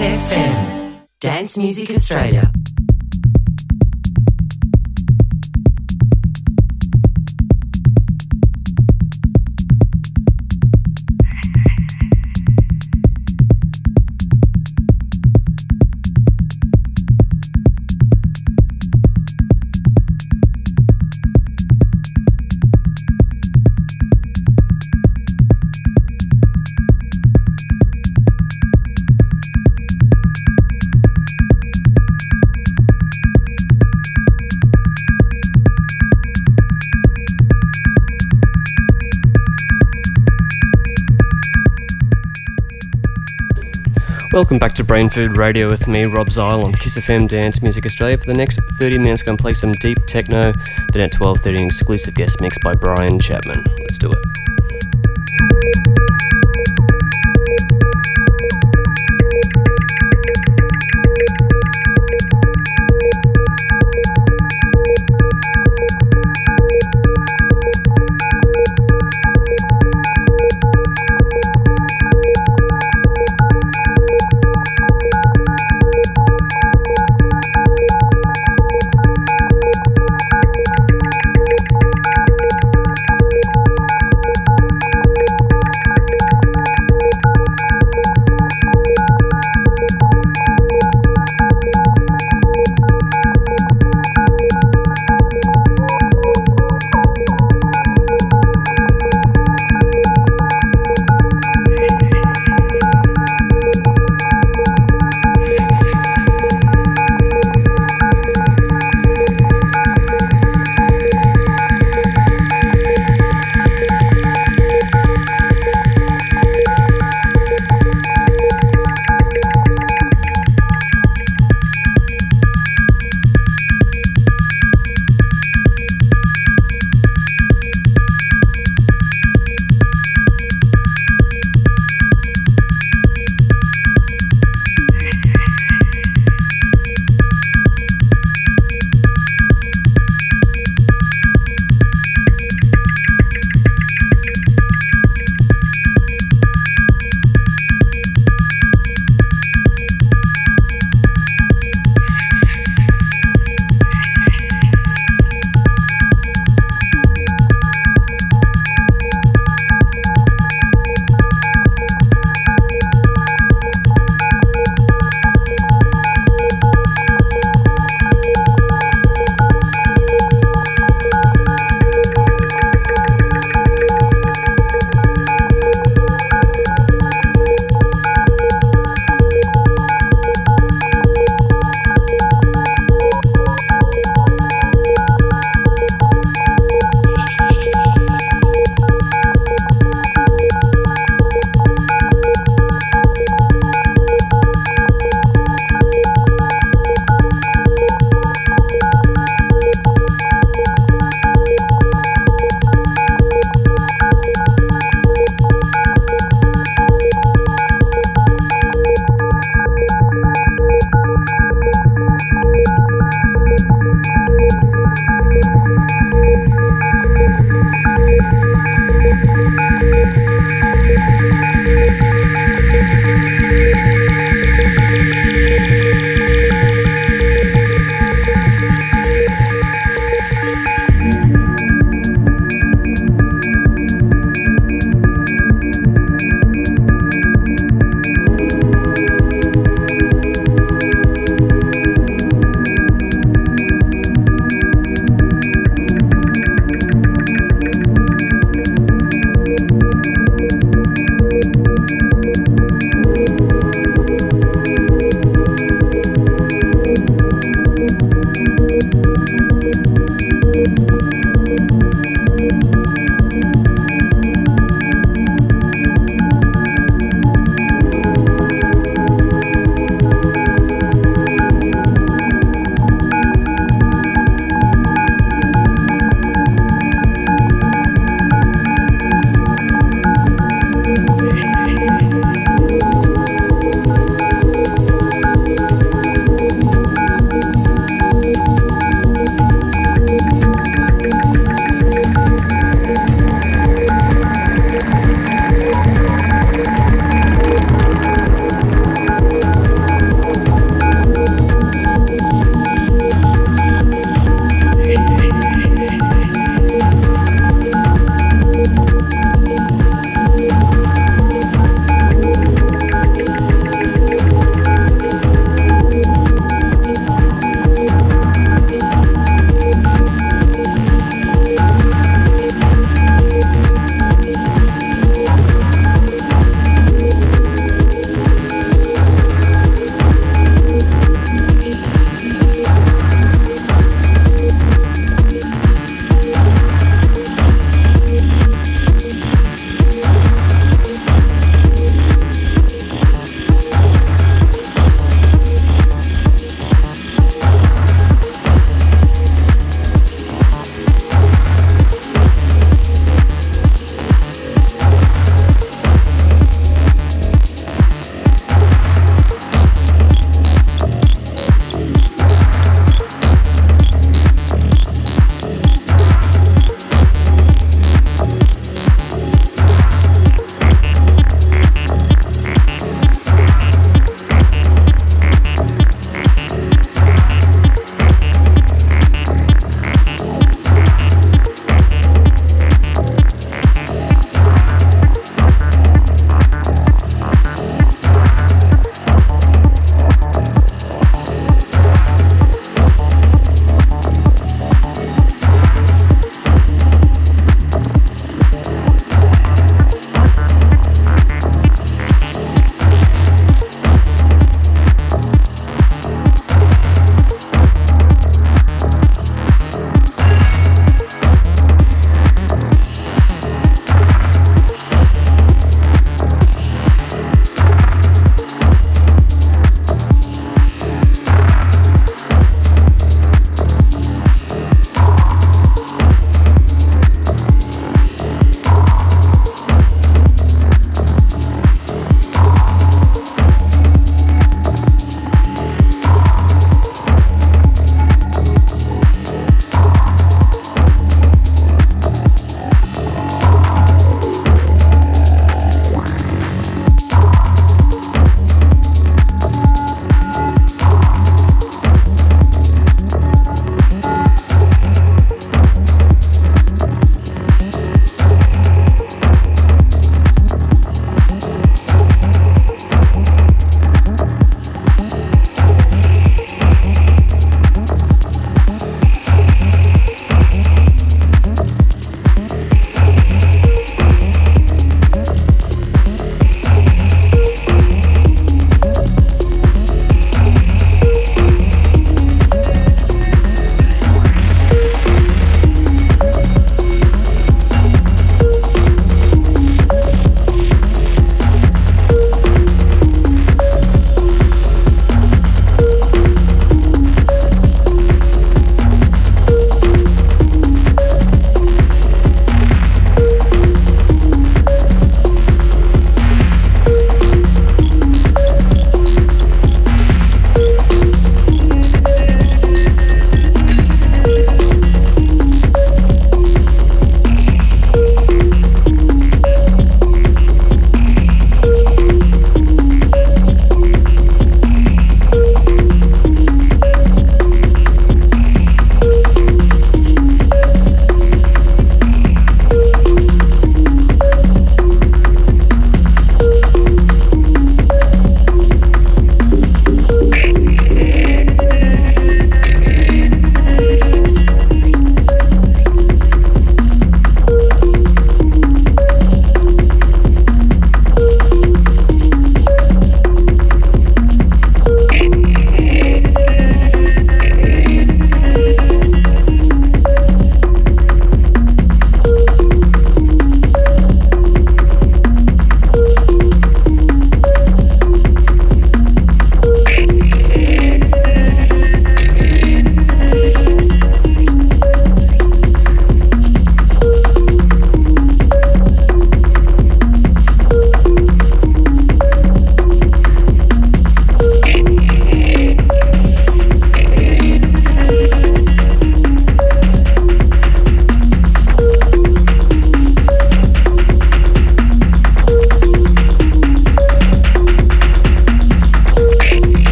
Kiss FM Dance Music Australia. Welcome back to Brain Food Radio with me, Rob Zile, on Kiss FM Dance Music Australia. For the next 30 minutes, I'm going to play some deep techno, then at 12:30, an exclusive guest mix by Brian Chapman. Let's do it.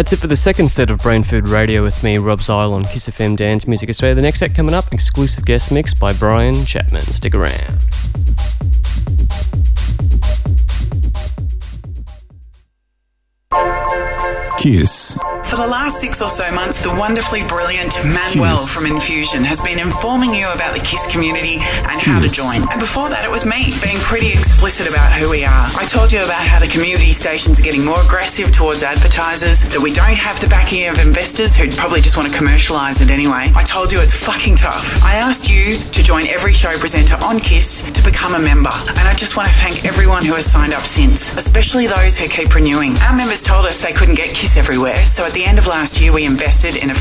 That's it for the second set of Brain Food Radio with me, Rob Zile, on Kiss FM Dance Music Australia. The next set coming up, exclusive guest mix by Brian Chapman. Stick around. Kiss. For the last 6 or so months, the wonderfully brilliant Manuel from Infusion has been informing you about the KISS community and how to join. And before that, it was me being pretty explicit about who we are. I told you about how the community stations are getting more aggressive towards advertisers, that we don't have the backing of investors who'd probably just want to commercialise it anyway. I told you it's fucking tough. I asked you to join every show presenter on KISS to become a member. And I just want to thank everyone who has signed up since, especially those who keep renewing. Our members told us they couldn't get KISS everywhere, so at the end of last year, we invested in a